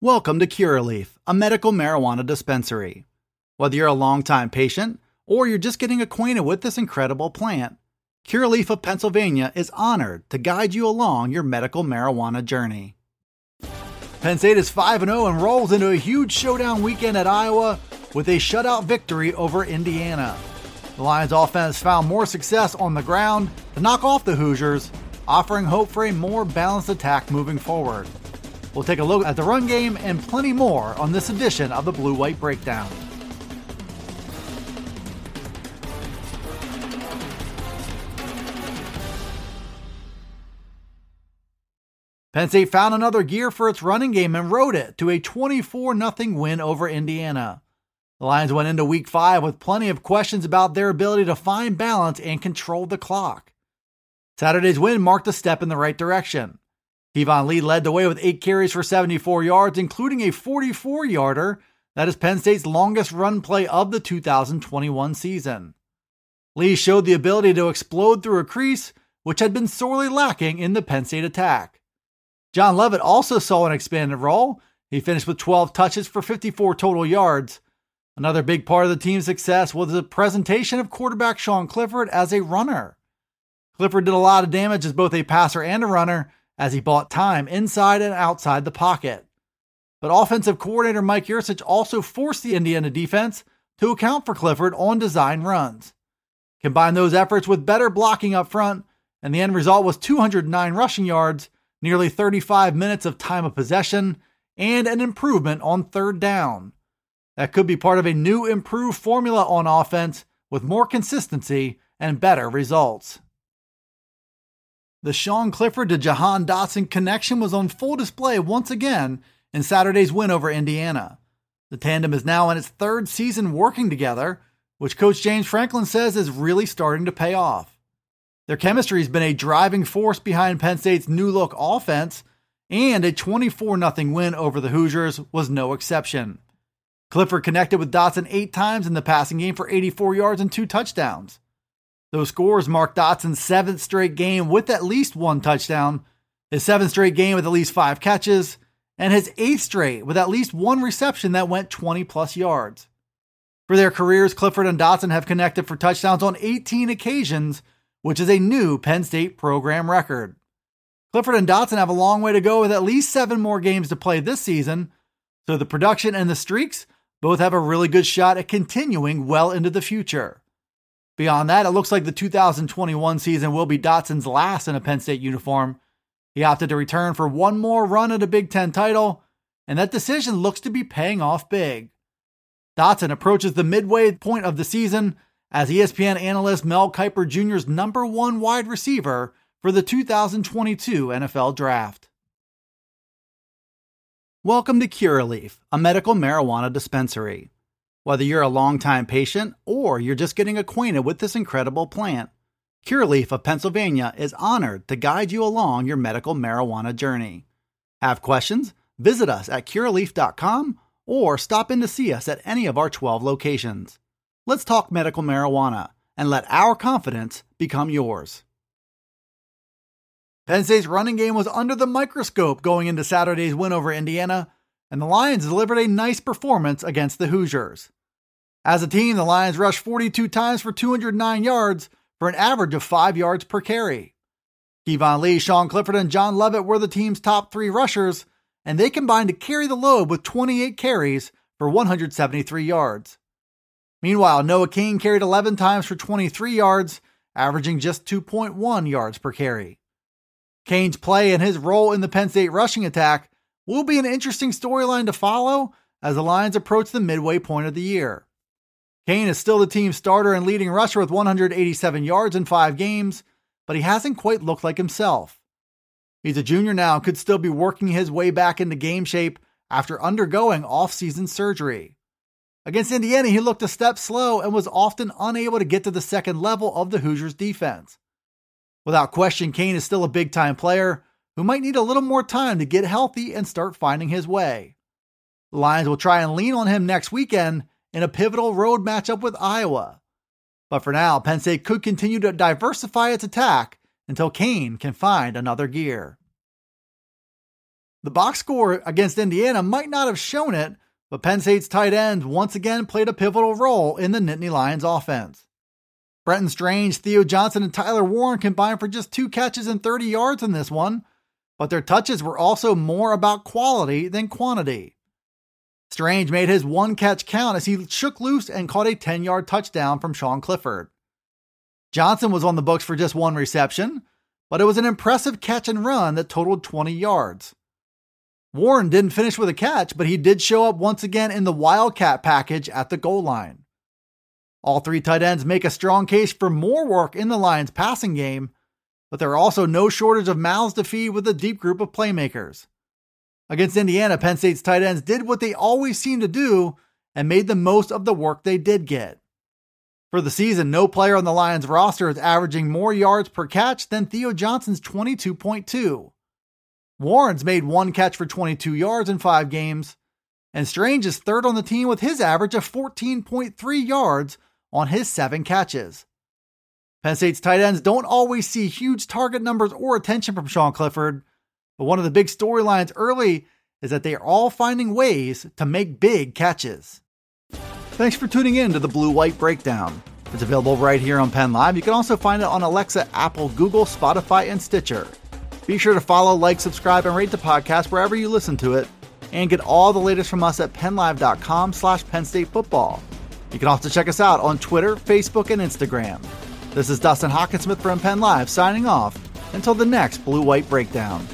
Welcome to Curaleaf, a medical marijuana dispensary. Whether you're a longtime patient or you're just getting acquainted with this incredible plant, Curaleaf of Pennsylvania is honored to guide you along your medical marijuana journey. Penn State is 5-0 and rolls into a huge showdown weekend at Iowa with a shutout victory over Indiana. The Lions offense found more success on the ground to knock off the Hoosiers, offering hope for a more balanced attack moving forward. We'll take a look at the run game and plenty more on this edition of the Blue White Breakdown. Penn State found another gear for its running game and rode it to a 24-0 win over Indiana. The Lions went into Week 5 with plenty of questions about their ability to find balance and control the clock. Saturday's win marked a step in the right direction. Jahan Lee led the way with 8 carries for 74 yards, including a 44-yarder. That is Penn State's longest run play of the 2021 season. Lee showed the ability to explode through a crease, which had been sorely lacking in the Penn State attack. John Lovett also saw an expanded role. He finished with 12 touches for 54 total yards. Another big part of the team's success was the presentation of quarterback Sean Clifford as a runner. Clifford did a lot of damage as both a passer and a runner, as he bought time inside and outside the pocket. But offensive coordinator Mike Yurcich also forced the Indiana defense to account for Clifford on design runs. Combine those efforts with better blocking up front, and the end result was 209 rushing yards, nearly 35 minutes of time of possession, and an improvement on third down. That could be part of a new improved formula on offense with more consistency and better results. The Sean Clifford to Jahan Dotson connection was on full display once again in Saturday's win over Indiana. The tandem is now in its third season working together, which Coach James Franklin says is really starting to pay off. Their chemistry has been a driving force behind Penn State's new-look offense, and a 24-0 win over the Hoosiers was no exception. Clifford connected with Dotson 8 times in the passing game for 84 yards and 2 touchdowns. Those scores marked Dotson's 7th straight game with at least 1 touchdown, his 7th straight game with at least 5 catches, and his 8th straight with at least 1 reception that went 20-plus yards. For their careers, Clifford and Dotson have connected for touchdowns on 18 occasions, which is a new Penn State program record. Clifford and Dotson have a long way to go with at least 7 more games to play this season, so the production and the streaks both have a really good shot at continuing well into the future. Beyond that, it looks like the 2021 season will be Dotson's last in a Penn State uniform. He opted to return for 1 more run at a Big Ten title, and that decision looks to be paying off big. Dotson approaches the midway point of the season as ESPN analyst Mel Kiper Jr.'s #1 wide receiver for the 2022 NFL Draft. Welcome to Curaleaf, a medical marijuana dispensary. Whether you're a longtime patient or you're just getting acquainted with this incredible plant, Curaleaf of Pennsylvania is honored to guide you along your medical marijuana journey. Have questions? Visit us at curaleaf.com or stop in to see us at any of our 12 locations. Let's talk medical marijuana and let our confidence become yours. Penn State's running game was under the microscope going into Saturday's win over Indiana, and the Lions delivered a nice performance against the Hoosiers. As a team, the Lions rushed 42 times for 209 yards for an average of 5 yards per carry. Jahan Lee, Sean Clifford, and John Lovett were the team's top 3 rushers, and they combined to carry the load with 28 carries for 173 yards. Meanwhile, Noah Cain carried 11 times for 23 yards, averaging just 2.1 yards per carry. Cain's play and his role in the Penn State rushing attack will be an interesting storyline to follow as the Lions approach the midway point of the year. Cain is still the team's starter and leading rusher with 187 yards in 5 games, but he hasn't quite looked like himself. He's a junior now and could still be working his way back into game shape after undergoing off-season surgery. Against Indiana, he looked a step slow and was often unable to get to the second level of the Hoosiers' defense. Without question, Cain is still a big-time player who might need a little more time to get healthy and start finding his way. The Lions will try and lean on him next weekend in a pivotal road matchup with Iowa. But for now, Penn State could continue to diversify its attack until Cain can find another gear. The box score against Indiana might not have shown it, but Penn State's tight end once again played a pivotal role in the Nittany Lions offense. Brenton Strange, Theo Johnson, and Tyler Warren combined for just 2 catches and 30 yards in this one, but their touches were also more about quality than quantity. Strange made his 1 catch count as he shook loose and caught a 10-yard touchdown from Sean Clifford. Johnson was on the books for just 1 reception, but it was an impressive catch and run that totaled 20 yards. Warren didn't finish with a catch, but he did show up once again in the Wildcat package at the goal line. All 3 tight ends make a strong case for more work in the Lions' passing game, but there are also no shortage of mouths to feed with a deep group of playmakers. Against Indiana, Penn State's tight ends did what they always seem to do and made the most of the work they did get. For the season, no player on the Lions' roster is averaging more yards per catch than Theo Johnson's 22.2. Warren's made 1 catch for 22 yards in 5 games, and Strange is third on the team with his average of 14.3 yards on his 7 catches. Penn State's tight ends don't always see huge target numbers or attention from Sean Clifford, but one of the big storylines early is that they are all finding ways to make big catches. Thanks for tuning in to the Blue White Breakdown. It's available right here on PennLive. You can also find it on Alexa, Apple, Google, Spotify, and Stitcher. Be sure to follow, like, subscribe, and rate the podcast wherever you listen to it, and get all the latest from us at PennLive.com/PennStateFootball. You can also check us out on Twitter, Facebook, and Instagram. This is Dustin Hockensmith from PennLive signing off until the next Blue White Breakdown.